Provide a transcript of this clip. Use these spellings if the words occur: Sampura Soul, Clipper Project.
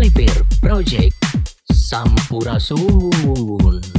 Clipper Project Sampura Soul.